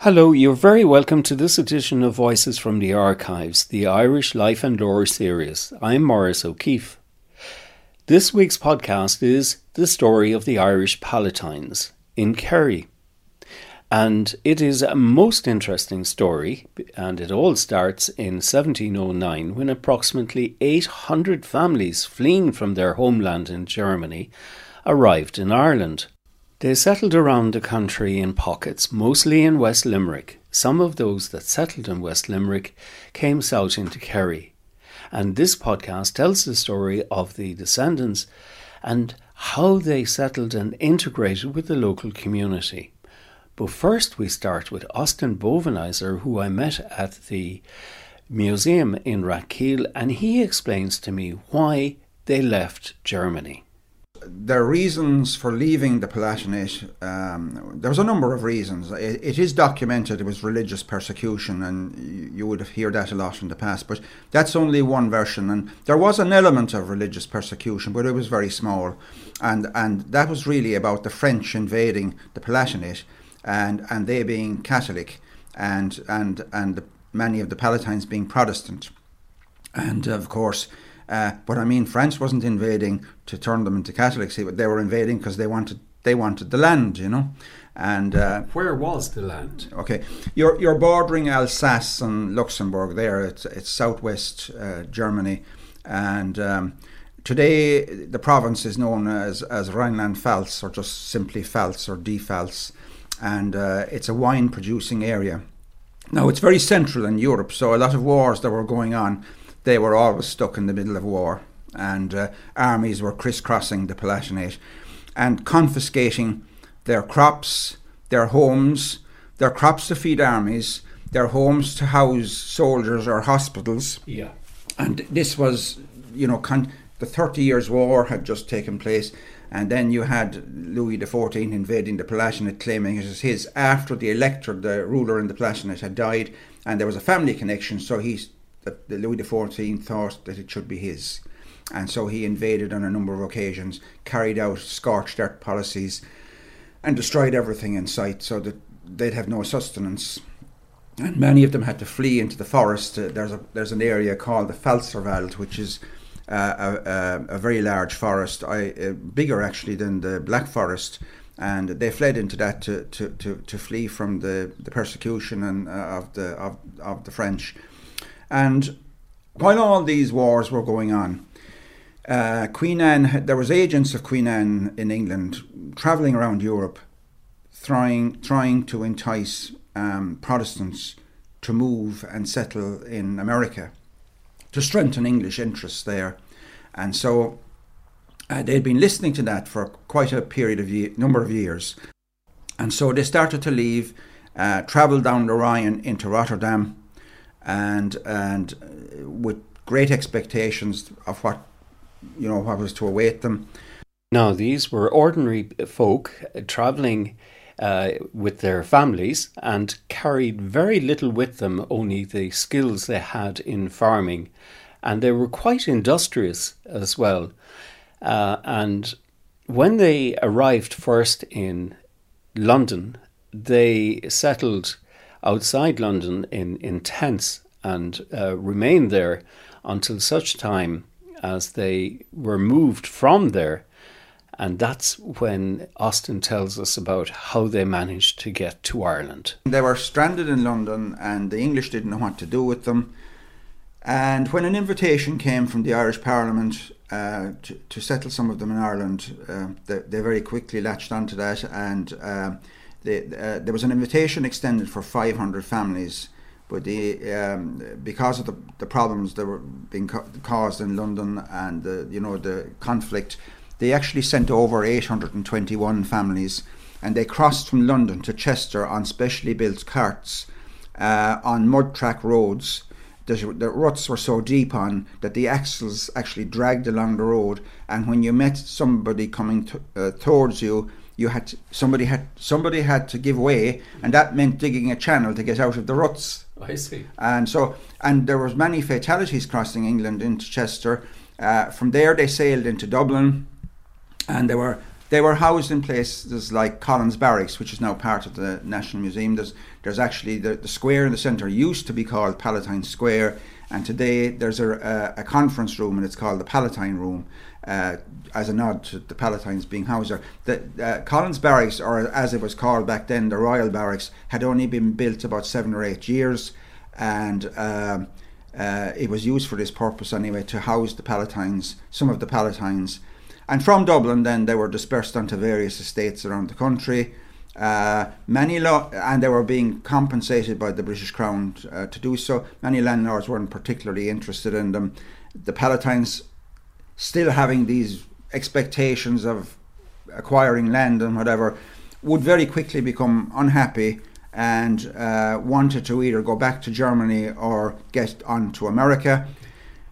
Hello, you're very welcome to this edition of Voices from the Archives, the Irish Life and Lore series. I'm Maurice O'Keefe. This week's podcast is The Story of the Irish Palatines in Kerry. And it is a most interesting story, and it all starts in 1709 when approximately 800 families fleeing from their homeland in Germany arrived in Ireland. They settled around the country in pockets, mostly in West Limerick. Some of those that settled in West Limerick came south into Kerry. And this podcast tells the story of the descendants and how they settled and integrated with the local community. But first we start with Austin Bovenizer, who I met at the museum in Rathkeale, and he explains to me why they left Germany. Their reasons for leaving the Palatinate, there was a number of reasons. It is documented it was religious persecution, and you would have heard that a lot in the past, but that's only one version. And there was an element of religious persecution, but it was very small. And that was really about the French invading the Palatinate and they being Catholic and many of the Palatines being Protestant. And of course, but I mean, France wasn't invading to turn them into Catholics. They were invading because they wanted the land, you know. And where was the land? Okay, you're bordering Alsace and Luxembourg. There, it's southwest Germany, and today the province is known as Rhineland-Pfalz, or just simply Pfalz or Die Pfalz, and it's a wine-producing area. Now it's very central in Europe, so a lot of wars that were going on. They were always stuck in the middle of war, and armies were crisscrossing the Palatinate and confiscating their crops, their homes, their crops to feed armies, their homes to house soldiers or hospitals. Yeah. And this was, you know, the 30 Years' War had just taken place, and then you had Louis XIV invading the Palatinate, claiming it as his, after the elector, the ruler in the Palatinate, had died, and there was a family connection, so he's... that Louis XIV thought that it should be his. And so he invaded on a number of occasions, carried out scorched earth policies and destroyed everything in sight so that they'd have no sustenance. And many of them had to flee into the forest. There's an area called the Pfälzerwald, which is a very large forest, bigger actually than the Black Forest. And they fled into that to flee from the persecution and of the French. And while all these wars were going on, Queen Anne, there was agents of Queen Anne in England travelling around Europe, trying to entice Protestants to move and settle in America, to strengthen English interests there. And so they'd been listening to that for quite a period of number of years. And so they started to leave, travel down the Rhine into Rotterdam, and with great expectations of what was to await them. Now, these were ordinary folk travelling with their families and carried very little with them, only the skills they had in farming. And they were quite industrious as well. And when they arrived first in London, they settled outside London in tents and remained there until such time as they were moved from there And that's when Austin tells us about how they managed to get to Ireland. They were stranded in London and the English didn't know what to do with them. And when an invitation came from the Irish Parliament to settle some of them in Ireland, they very quickly latched onto that. And there was an invitation extended for 500 families. But because of the problems that were being caused in London and the conflict, they actually sent over 821 families, and they crossed from London to Chester on specially built carts on mud track roads. The ruts were so deep on that the axles actually dragged along the road, and when you met somebody coming towards you, somebody had to give way, and that meant digging a channel to get out of the ruts. I see. And there was many fatalities crossing England into Chester. From there, they sailed into Dublin, and they were housed in places like Collins Barracks, which is now part of the National Museum. There's actually the square in the centre used to be called Palatine Square, and today there's a conference room, and it's called the Palatine Room, as a nod to the Palatines being housed there. The Collins Barracks, or as it was called back then, the Royal Barracks, had only been built about 7 or 8 years, and it was used for this purpose anyway, to house the Palatines, some of the Palatines. And from Dublin then they were dispersed onto various estates around the country. And they were being compensated by the British Crown to do so. Many landlords weren't particularly interested in them. The Palatines, still having these expectations of acquiring land and whatever, would very quickly become unhappy and wanted to either go back to Germany or get on to America.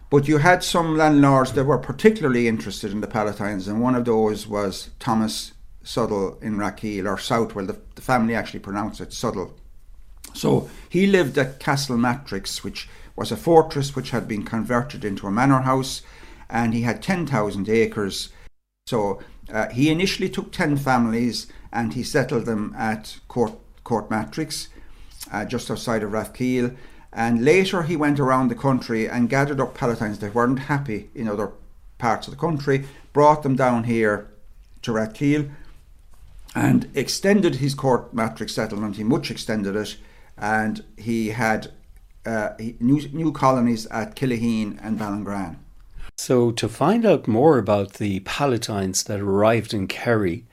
But you had some landlords that were particularly interested in the Palatines, and one of those was Thomas Suttle in Rathkeale, or Southwell. The family actually pronounced it Suttle. So he lived at Castle Matrix, which was a fortress which had been converted into a manor house, and he had 10,000 acres. So he initially took 10 families and he settled them at Court Matrix, just outside of Rathkeale, and later he went around the country and gathered up Palatines that weren't happy in other parts of the country, brought them down here to Rathkeale, and extended his Court Matrix settlement. He much extended it, and he had new colonies at Killeheen and Ballingrane. So to find out more about the Palatines that arrived in Kerry,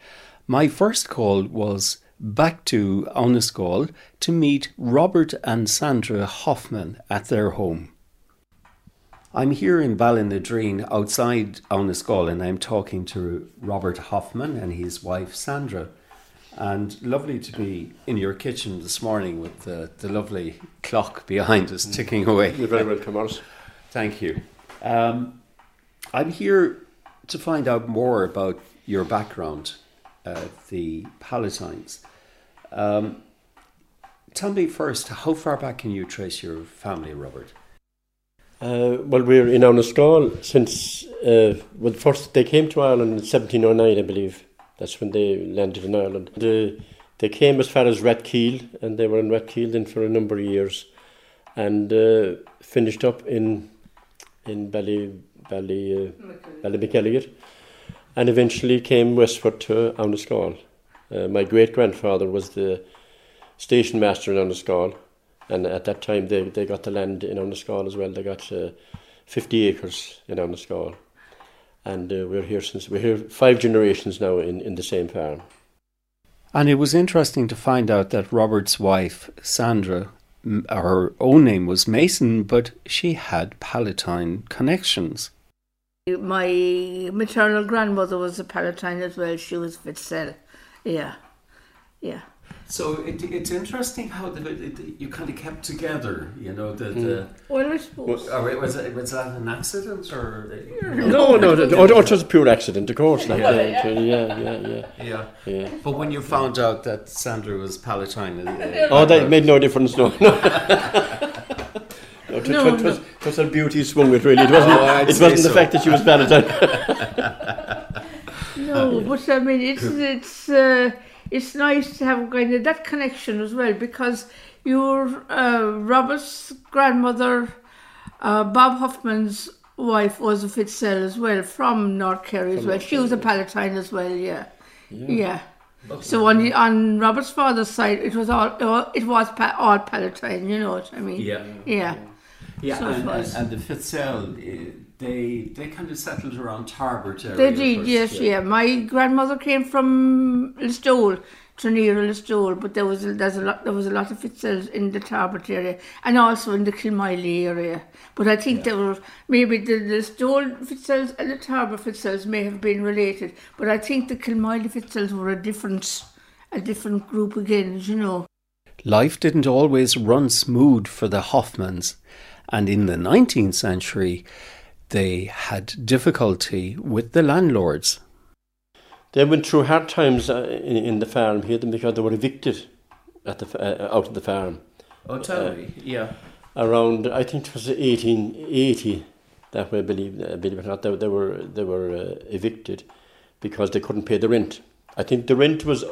my first call was back to Annascaul to meet Robert and Sandra Hoffman at their home. I'm here in Ballinadreen outside Annascaul, and I'm talking to Robert Hoffman and his wife Sandra. And lovely to be in your kitchen this morning with the lovely clock behind us ticking away. You're very welcome, Maurice. Thank you. I'm here to find out more about your background, the Palatines. Tell me first, how far back can you trace your family, Robert? Well, we're in Annascaul since first they came to Ireland in 1709, I believe. That's when they landed in Ireland. They came as far as Rathkeale, and they were in Rathkeale then for a number of years, and finished up in Ballymacelligott, and eventually came westward to Annascaul. My great-grandfather was the station master in Annascaul, and at that time they got the land in Annascaul as well. They got 50 acres in Annascaul, and we're here 5 generations now in the same farm. And it was interesting to find out that Robert's wife, Sandra, her own name was Mason, but she had Palatine connections. My maternal grandmother was a Palatine as well. She was Fitzelle. Yeah, yeah. So it's interesting how you kind of kept together, you know. Well, I suppose. Was that an accident or? No, just a pure accident, of course. Like, yeah. But when you found out that Sandra was Palatine, that made no difference. No. Because her beauty swung it, really. It wasn't the fact that she was Palatine. No, but I mean, it's nice to have kind of that connection as well, because your Robert's grandmother, Bob Hoffman's wife was a Fitzelle as well, from North Kerry as well. She was a Palatine as well, yeah. So on Robert's father's side, it was all Palatine, you know what I mean? Yeah. So and the Fitzelle, they kind of settled around Tarbert area. They did, first. My grandmother came from Listowel, to near Listowel, but there was a lot of Fitzelles in the Tarbert area and also in the Kilmiley area. But I think there were maybe the Listowel Fitzelles and the Tarbert Fitzelles may have been related. But I think the Kilmiley Fitzelles were a different group again, you know. Life didn't always run smooth for the Hoffmans, and in the 19th century they had difficulty with the landlords. They went through hard times in the farm here because they were evicted out of the farm. Oh, totally, yeah. Around, I think it was 1880, that way, believe it or not, they were evicted because they couldn't pay the rent. I think the rent was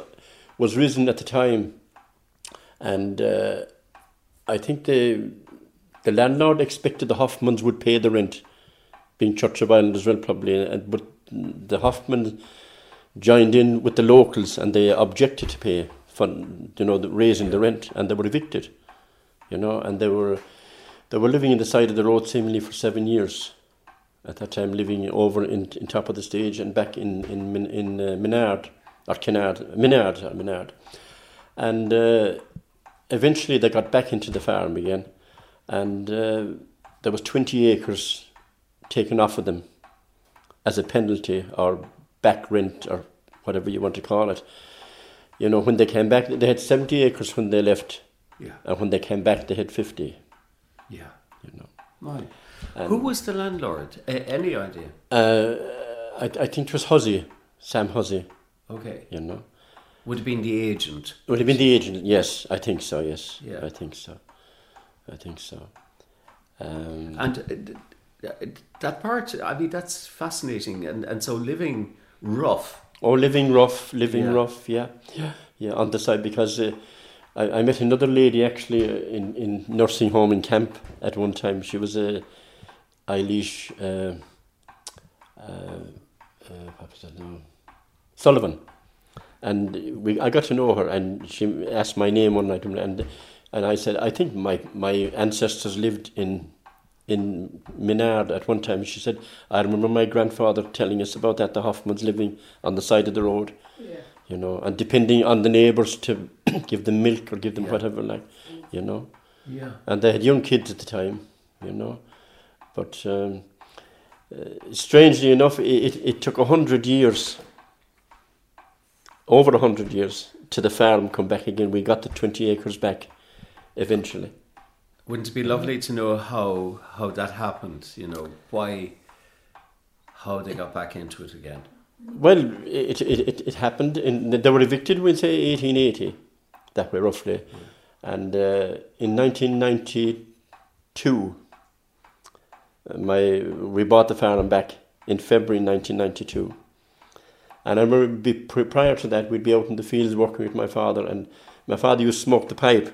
risen at the time, and I think the landlord expected the Hoffmans would pay the rent, being Church of Ireland as well probably, but the Hoffmans joined in with the locals and they objected to pay for, you know, raising the rent, and they were evicted, you know, and they were living in the side of the road seemingly for 7 years at that time, living over in top of the stage and back in Minard, and eventually they got back into the farm again, and there was 20 acres taken off of them as a penalty or back rent or whatever you want to call it. You know, when they came back, they had 70 acres when they left. Yeah. And when they came back, they had 50. Yeah. You know. Who was the landlord? Any idea? I think it was Hussey, Sam Hussey. Okay. You know. Would have been the agent. Would have been the agent, yes. I think so, yes. Yeah. I think so. And that part, I mean, that's fascinating. And so living rough. Oh, living rough, on the side, because I met another lady actually in nursing home in camp at one time. She was a Eilish, what was that name? Sullivan. And I got to know her, and she asked my name one night, and I said, I think my ancestors lived in Minard at one time. She said, I remember my grandfather telling us about that, the Hoffmans living on the side of the road, you know, and depending on the neighbours to give them milk or give them whatever, like, you know. Yeah. And they had young kids at the time, you know. But strangely enough, it took 100 years, over 100 years, to the farm come back again. We got the 20 acres back eventually. Wouldn't it be lovely to know how that happened, you know, how they got back into it again? Well, it happened, they were evicted, we'd say 1880, that way roughly. Yeah. And in 1992, we bought the farm back in February 1992. And I remember prior to that, we'd be out in the fields working with my father, and my father used to smoke the pipe.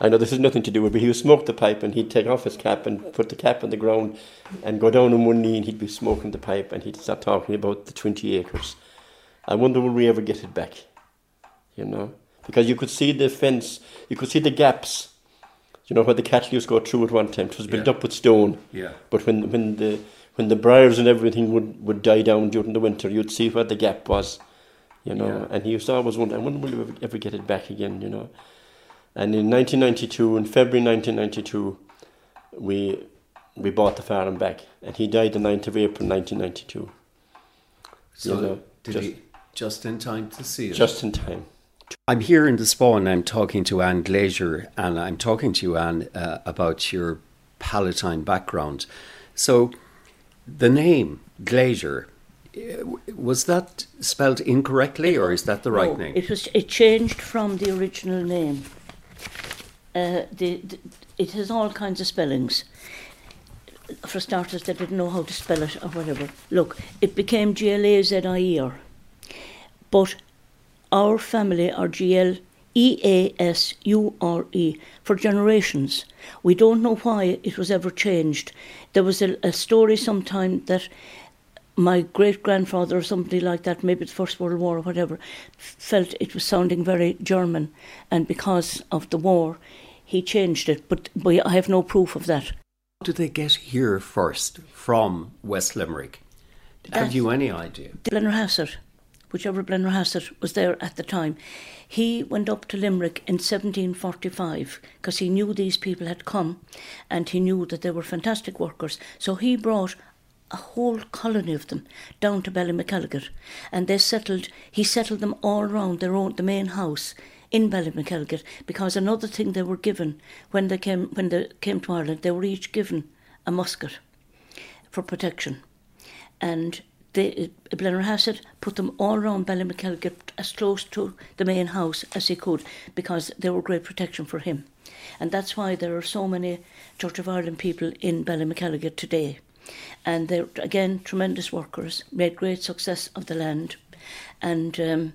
I know this has nothing to do with it, but he would smoke the pipe and he'd take off his cap and put the cap on the ground and go down on one knee and he'd be smoking the pipe and he'd start talking about the 20 acres. I wonder will we ever get it back, you know? Because you could see the fence, you could see the gaps, you know, where the cattle used to go through at one time. It was built up with stone. Yeah. But when the briars and everything would die down during the winter, you'd see where the gap was, you know? Yeah. And he used to always wonder, I wonder will we ever get it back again, you know? And in 1992, in February 1992, we bought the farm back. And he died the 9th of April 1992. So you know, just in time to see it? Just in time. I'm here in the Spawn. I'm talking to Anne Glazier, and I'm talking to you, Anne, about your Palatine background. So the name Glazier, was that spelled incorrectly, or is that the right name? It changed from the original name. It has all kinds of spellings. For starters, they didn't know how to spell it or whatever. Look, it became Glazier, but our family are G L E-A-S-U-R-E, for generations. We don't know why it was ever changed. There was a story sometime that my great-grandfather or somebody like that, maybe the First World War or whatever, felt it was sounding very German, and because of the war, he changed it, but I have no proof of that. How did they get here first from West Limerick? Have you any idea? Blennerhassett, whichever Blennerhassett was there at the time, he went up to Limerick in 1745 because he knew these people had come and he knew that they were fantastic workers. So he brought a whole colony of them down to Ballymacelligott, and they settled. He settled them all round the main house in Ballymacelligott, because another thing they were given when they came to Ireland, they were each given a musket for protection, and Blennerhassett put them all round Ballymacelligott as close to the main house as he could, because they were great protection for him, and that's why there are so many Church of Ireland people in Ballymacelligott today. And they're, again, tremendous workers, made great success of the land, and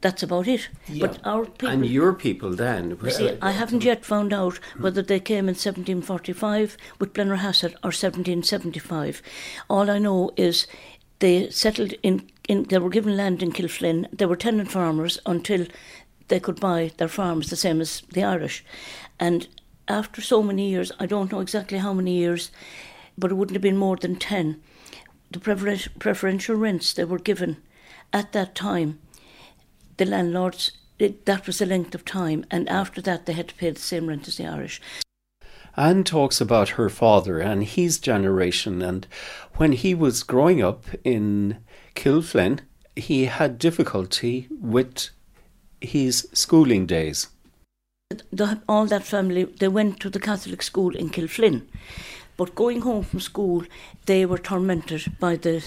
that's about it. Yeah. But our people, and your people then... I haven't yet found out whether they came in 1745 with Blennerhassett or 1775. All I know is they settled they were given land in Kilflynn. They were tenant farmers until they could buy their farms, the same as the Irish. And after so many years, I don't know exactly how many years, but it wouldn't have been more than 10, the preferential rents they were given at that time, the landlords, that was the length of time, and after that they had to pay the same rent as the Irish. Anne talks about her father and his generation, and when he was growing up in Kilflynn, he had difficulty with his schooling days. All that family, they went to the Catholic school in Kilflynn, but going home from school they were tormented by the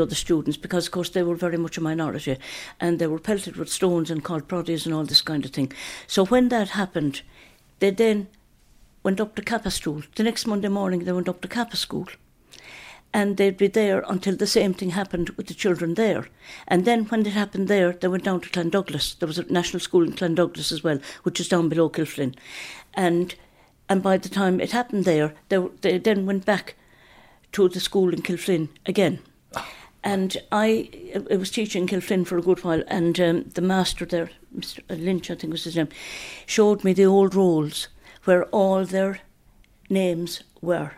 other students, because of course they were very much a minority, and they were pelted with stones and called proddies and all this kind of thing. So when that happened, they then went up to Kappa School. The next Monday morning they went up to Kappa School, and they'd be there until the same thing happened with the children there. And then when it happened there, they went down to Clan Douglas. There was a national school in Clan Douglas as well, which is down below Kilflynn. And by the time it happened there, they then went back to the school in Kilflynn again. And I was teaching Kilflynn for a good while, and the master there, Mr. Lynch, I think was his name, showed me the old rolls where all their names were.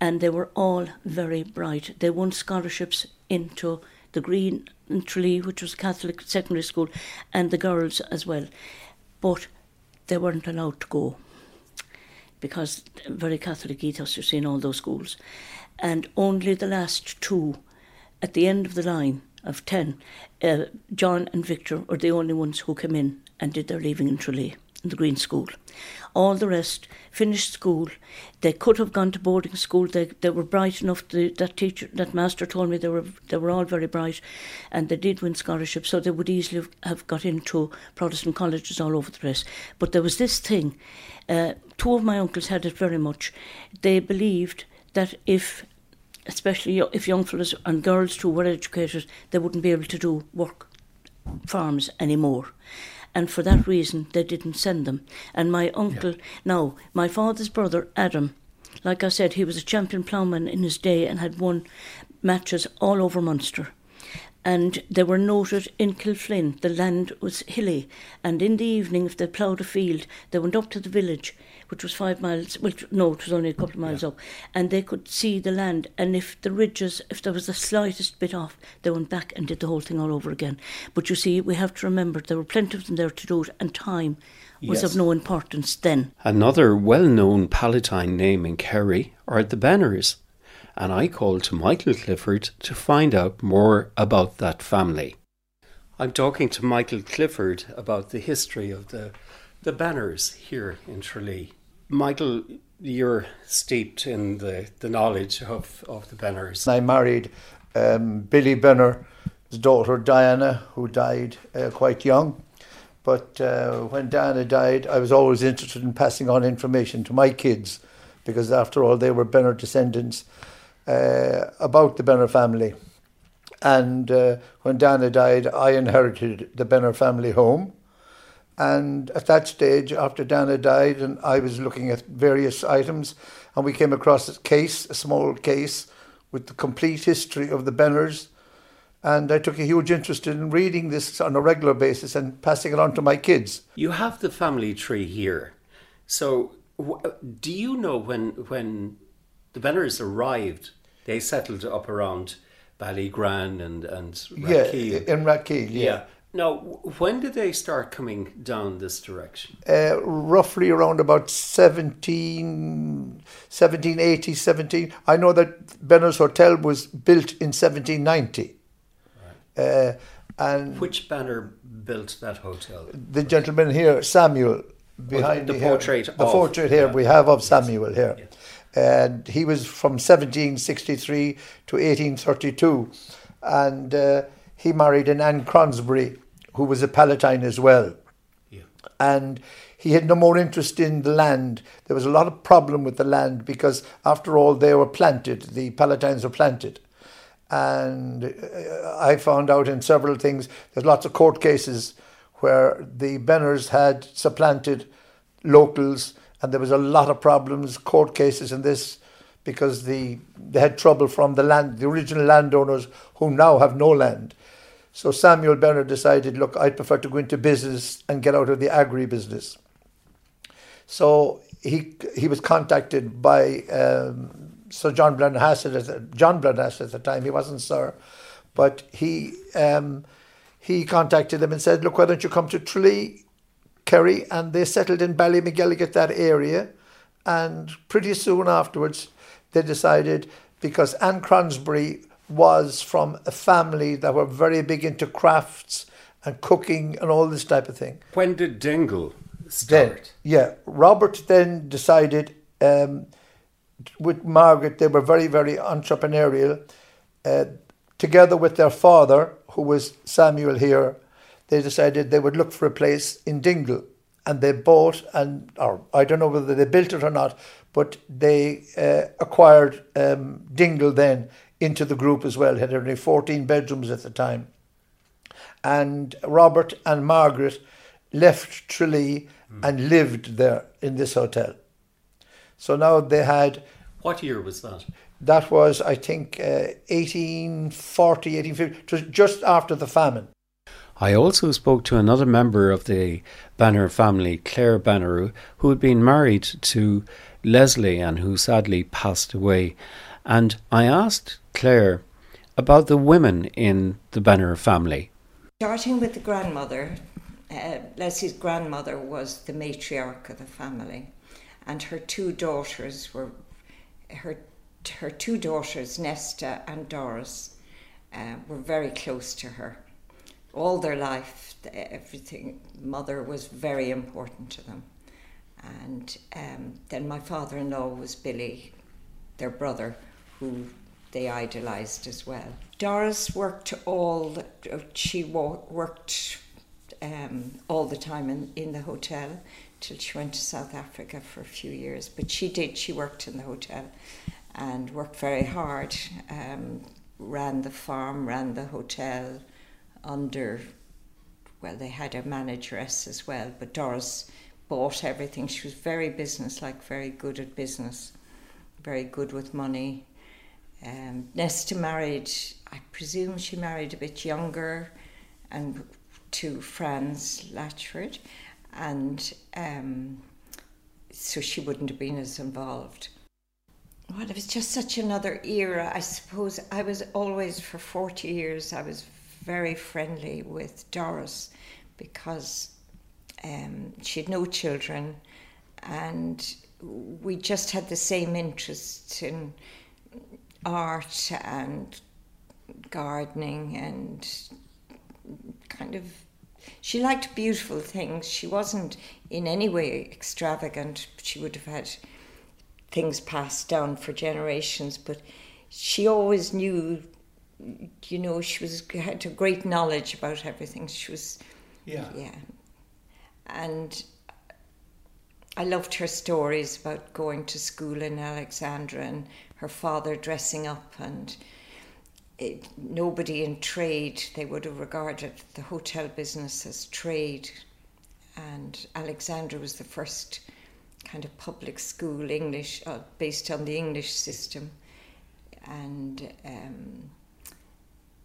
And they were all very bright. They won scholarships into the Green in Tralee, which was a Catholic secondary school, and the girls as well. But they weren't allowed to go, because very Catholic ethos, you see, in all those schools. And only the last two, at the end of the line of 10, John and Victor were the only ones who came in and did their leaving in Tralee, in the Green School. All the rest finished school. They could have gone to boarding school. They were bright enough. That master told me they were all very bright, and they did win scholarships, so they would easily have got into Protestant colleges all over the place. But there was this thing. Two of my uncles had it very much. They believed that especially if young fellas and girls too were educated, they wouldn't be able to do work farms anymore. And for that reason, they didn't send them. And my uncle, now, my father's brother, Adam, like I said, he was a champion ploughman in his day and had won matches all over Munster. And they were noted in Kilflynn. The land was hilly. And in the evening, if they ploughed a field, they went up to the village, which was 5 miles, well, no, it was only a couple of miles up, and they could see the land. And if there was the slightest bit off, they went back and did the whole thing all over again. But you see, we have to remember there were plenty of them there to do it, and time was of no importance then. Another well-known Palatine name in Kerry are the Benners, and I called to Michael Clifford to find out more about that family. I'm talking to Michael Clifford about the history of the Benners here in Tralee. Michael, you're steeped in the knowledge of the Benners. I married Billy Benner, his daughter Diana, who died quite young. But when Diana died, I was always interested in passing on information to my kids, because after all, they were Benner descendants, about the Benner family. And when Diana died, I inherited the Benner family home. And at that stage, after Diana died, and I was looking at various items, and we came across a case, a small case, with the complete history of the Benners. And I took a huge interest in reading this on a regular basis and passing it on to my kids. You have the family tree here. So do you know when the Benners arrived, they settled up around Ballingrane and Rathkeale? Yeah, in Rathkeale, yeah. Now, when did they start coming down this direction? Roughly around about 1780, 17. I know that Benner's Hotel was built in 1790. Right. Which Benner built that hotel? The gentleman here, Samuel. Behind the portrait here, we have of Samuel here. Yes. And he was from 1763 to 1832. And he married an Anne Cronsberry, who was a Palatine as well. Yeah. And he had no more interest in the land. There was a lot of problem with the land because, after all, they were planted. The Palatines were planted. And I found out in several things, there's lots of court cases where the Benners had supplanted locals, and there was a lot of problems, court cases and this, because they had trouble from the land, the original landowners who now have no land. So Samuel Benner decided, look, I'd prefer to go into business and get out of the agri-business. So he was contacted by Sir John Blennerhassett. John Blennerhassett at the time, he wasn't Sir, but he contacted them and said, look, why don't you come to Tralee, Kerry? And they settled in Ballymacelligott, that area. And pretty soon afterwards, they decided, because Anne Cronsberry was from a family that were very big into crafts and cooking and all this type of thing. When did Dingle start? Robert then decided, with Margaret, they were very, very entrepreneurial. Together with their father, who was Samuel here, they decided they would look for a place in Dingle. And they bought, or I don't know whether they built it or not, but they acquired Dingle then into the group as well. It had only 14 bedrooms at the time. And Robert and Margaret left Tralee and lived there in this hotel. So now they had... What year was that? That was, I think, 1840, 1850, just after the famine. I also spoke to another member of the Benner family, Claire Benner, who had been married to Leslie and who sadly passed away. And I asked Claire about the women in the Benner family. Starting with the grandmother, Leslie's grandmother was the matriarch of the family, and her two daughters were her two daughters, Nesta and Doris, were very close to her. All their life, everything, mother was very important to them. And then my father-in-law was Billy, their brother, who they idolised as well. Doris worked all the time in the hotel till she went to South Africa for a few years. But she worked in the hotel and worked very hard, ran the farm, ran the hotel, they had a manageress as well, but Doris bought everything. She was very businesslike, very good at business, very good with money. Nesta married, I presume she married a bit younger, and to Franz Latchford, and so she wouldn't have been as involved. Well, it was just such another era, I suppose. I was always, for 40 years, I was very friendly with Doris because she had no children and we just had the same interests in art and gardening and kind of... She liked beautiful things. She wasn't in any way extravagant. She would have had things passed down for generations, but she always knew... You know, she had a great knowledge about everything. She was, and I loved her stories about going to school in Alexandra and her father dressing up, and nobody in trade. They would have regarded the hotel business as trade, and Alexandra was the first kind of public school English based on the English system, and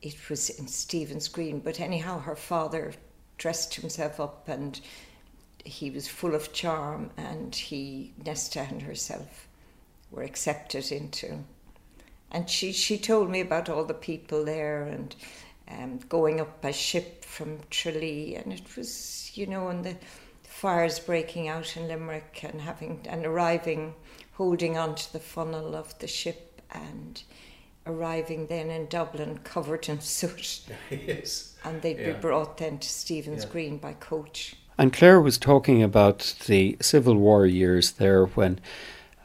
it was in Stephen's Green. But anyhow, her father dressed himself up, and he was full of charm, and Nesta and herself were accepted into. And she told me about all the people there, and going up by ship from Tralee, and it was, you know, and the fires breaking out in Limerick, and arriving, holding on to the funnel of the ship, and arriving then in Dublin covered in soot. Yes. And they'd be brought then to Stephen's Green by coach. And Claire was talking about the Civil War years there when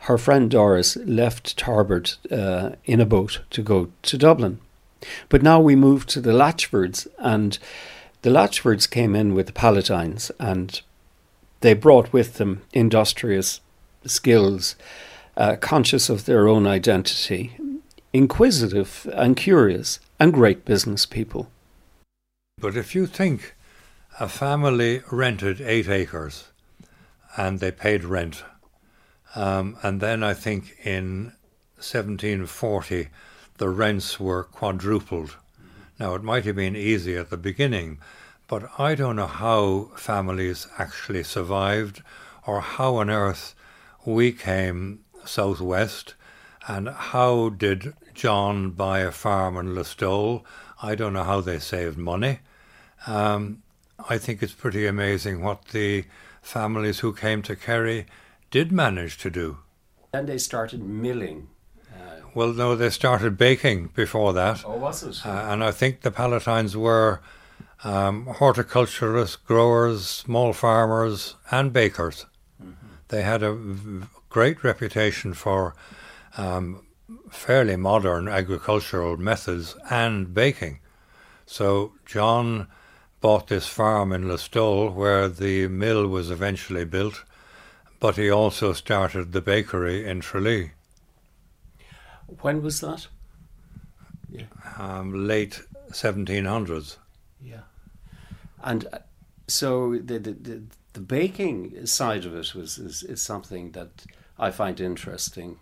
her friend Doris left Tarbert in a boat to go to Dublin. But now we move to the Latchfords, and the Latchfords came in with the Palatines, and they brought with them industrious skills, conscious of their own identity, inquisitive and curious, and great business people. But if you think a family rented 8 acres and they paid rent, and then I think in 1740 the rents were quadrupled. Now, it might have been easy at the beginning, but I don't know how families actually survived, or how on earth we came southwest, and how did John buy a farm in Listowel? I don't know how they saved money. I think it's pretty amazing what the families who came to Kerry did manage to do. Then they started milling. Well, no, they started baking before that. Oh, was it? And I think the Palatines were horticulturists, growers, small farmers, and bakers. Mm-hmm. They had a great reputation for fairly modern agricultural methods and baking. So John bought this farm in Listowel where the mill was eventually built, but he also started the bakery in Tralee. When was that? Yeah. Late 1700s. Yeah. And so the baking side of it is something that I find interesting.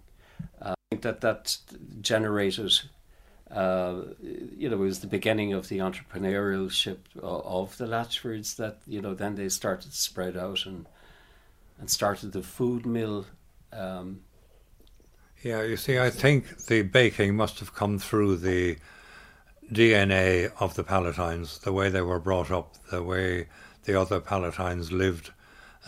I think that generated, it was the beginning of the entrepreneurship of the Latchfords, that, then they started to spread out and started the food mill. Yeah, you see, I think the baking must have come through the DNA of the Palatines, the way they were brought up, the way the other Palatines lived.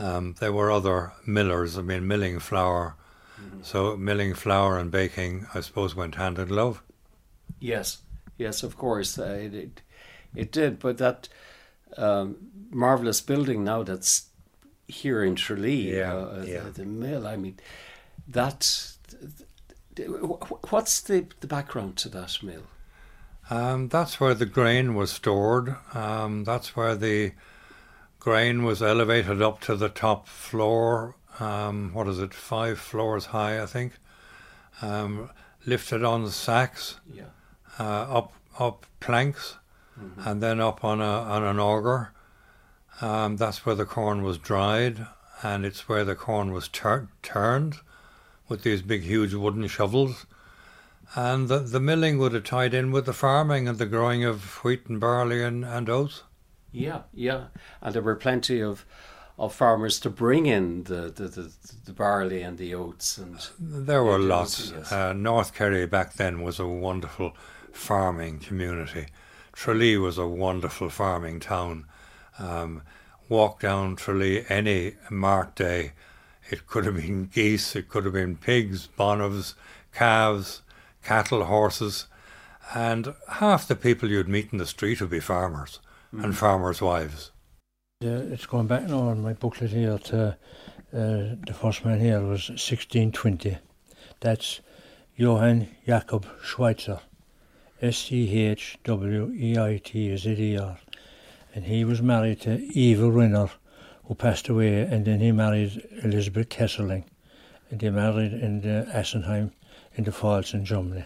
There were other millers, milling flour. Mm-hmm. So milling flour and baking, I suppose, went hand in glove. Yes, of course, it did. But that marvellous building now that's here in Tralee, the mill, that... What's the background to that mill? That's where the grain was stored. That's where the grain was elevated up to the top floor. 5 floors high, I think. Lifted on sacks, up planks, mm-hmm. and then up on an auger. That's where the corn was dried, and it's where the corn was turned. With these big, huge wooden shovels, and the milling would have tied in with the farming and the growing of wheat and barley and oats. Yeah, and there were plenty of farmers to bring in the barley and the oats. And there were lots. North Kerry back then was a wonderful farming community. Tralee was a wonderful farming town. Walk down Tralee any Mart day. It could have been geese, it could have been pigs, bonneves, calves, cattle, horses, and half the people you'd meet in the street would be farmers and farmers' wives. Yeah, it's going back now in my booklet here to the first man here was 1620. That's Johann Jakob Schweitzer, S-C-H-W-E-I-T-Z-E-R, and he was married to Eva Rinner, who passed away, and then he married Elizabeth Kesseling, and they married in the Assenheim in the Falls in Germany.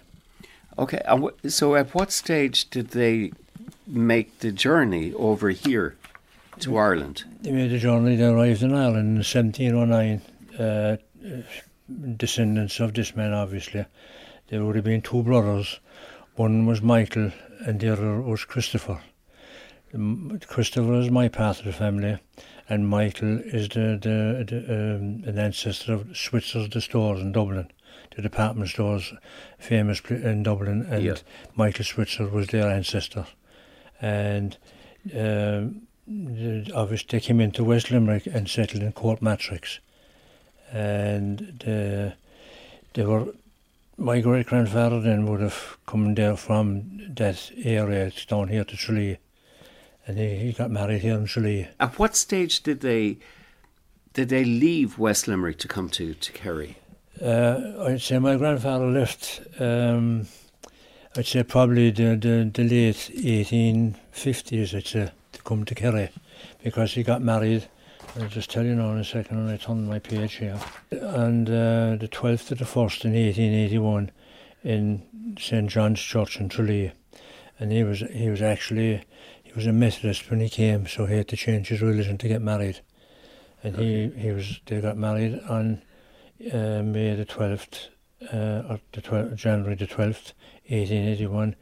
Okay, so at what stage did they make the journey over here to Ireland? They made a journey. They arrived in Ireland in 1709. Descendants of this man, obviously. There would have been two brothers. One was Michael and the other was Christopher. Christopher is my part of the family, and Michael is an ancestor of Switzer's, the stores in Dublin, the department stores famous in Dublin, and yeah. Michael Switzer was their ancestor. And obviously they came into West Limerick and settled in Court Matrix. And they were, my great-grandfather then would have come there from that area down here to Tralee, and he got married here in Tralee. At what stage did they leave West Limerick to come to Kerry? I'd say my grandfather left, I'd say probably the late 1850s, I'd say, to come to Kerry, because he got married. I'll just tell you now in a second when I turn my page here. And the 12th to the 1st in 1881 in St. John's Church in Tralee. And he was a Methodist when he came, so he had to change his religion to get married. And they got married on May the 12th, or the January the 12th, 1881.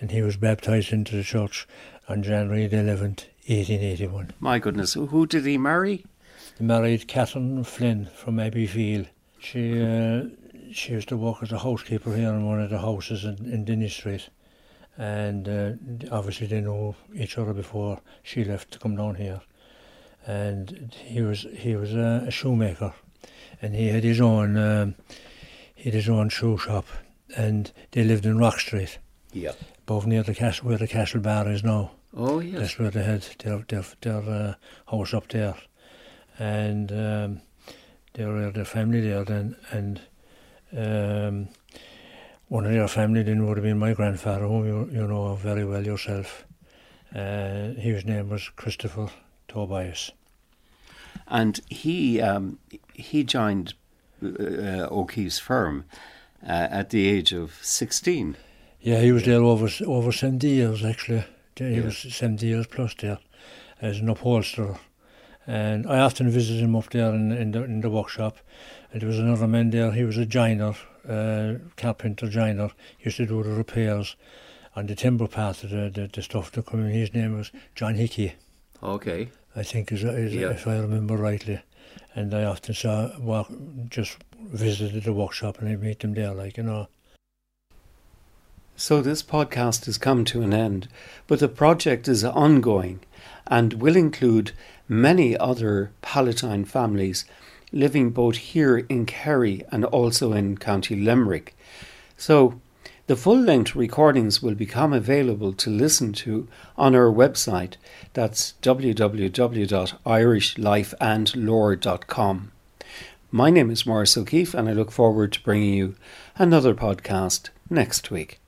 And he was baptised into the church on January the 11th, 1881. My goodness, who did he marry? He married Catherine Flynn from Abbeyfield. She used to work as a housekeeper here in one of the houses in Denny Street. And obviously they knew each other before she left to come down here. And he was a shoemaker, and he had his own shoe shop. And they lived in Rock Street. Yeah. Above near the castle, where the castle bar is now. Oh yes. That's where they had their house up there, and they were their family there then. And one of their family then would have been my grandfather, whom you know very well yourself. His name was Christopher Tobias, and he joined O'Keefe's firm at the age of 16. Yeah, he was there over 70 years actually. He was 70 years plus there as an upholsterer, and I often visited him up there in the workshop. And there was another man there. He was a joiner, carpenter joiner. He used to do the repairs on the timber part of the stuff that come in. His name was John Hickey. Okay. I think if I remember rightly, and I often just visited the workshop and I meet him there, like, you know. So this podcast has come to an end, but the project is ongoing and will include many other Palatine families living both here in Kerry and also in County Limerick. So the full-length recordings will become available to listen to on our website. That's www.irishlifeandlore.com. My name is Maurice O'Keefe, and I look forward to bringing you another podcast next week.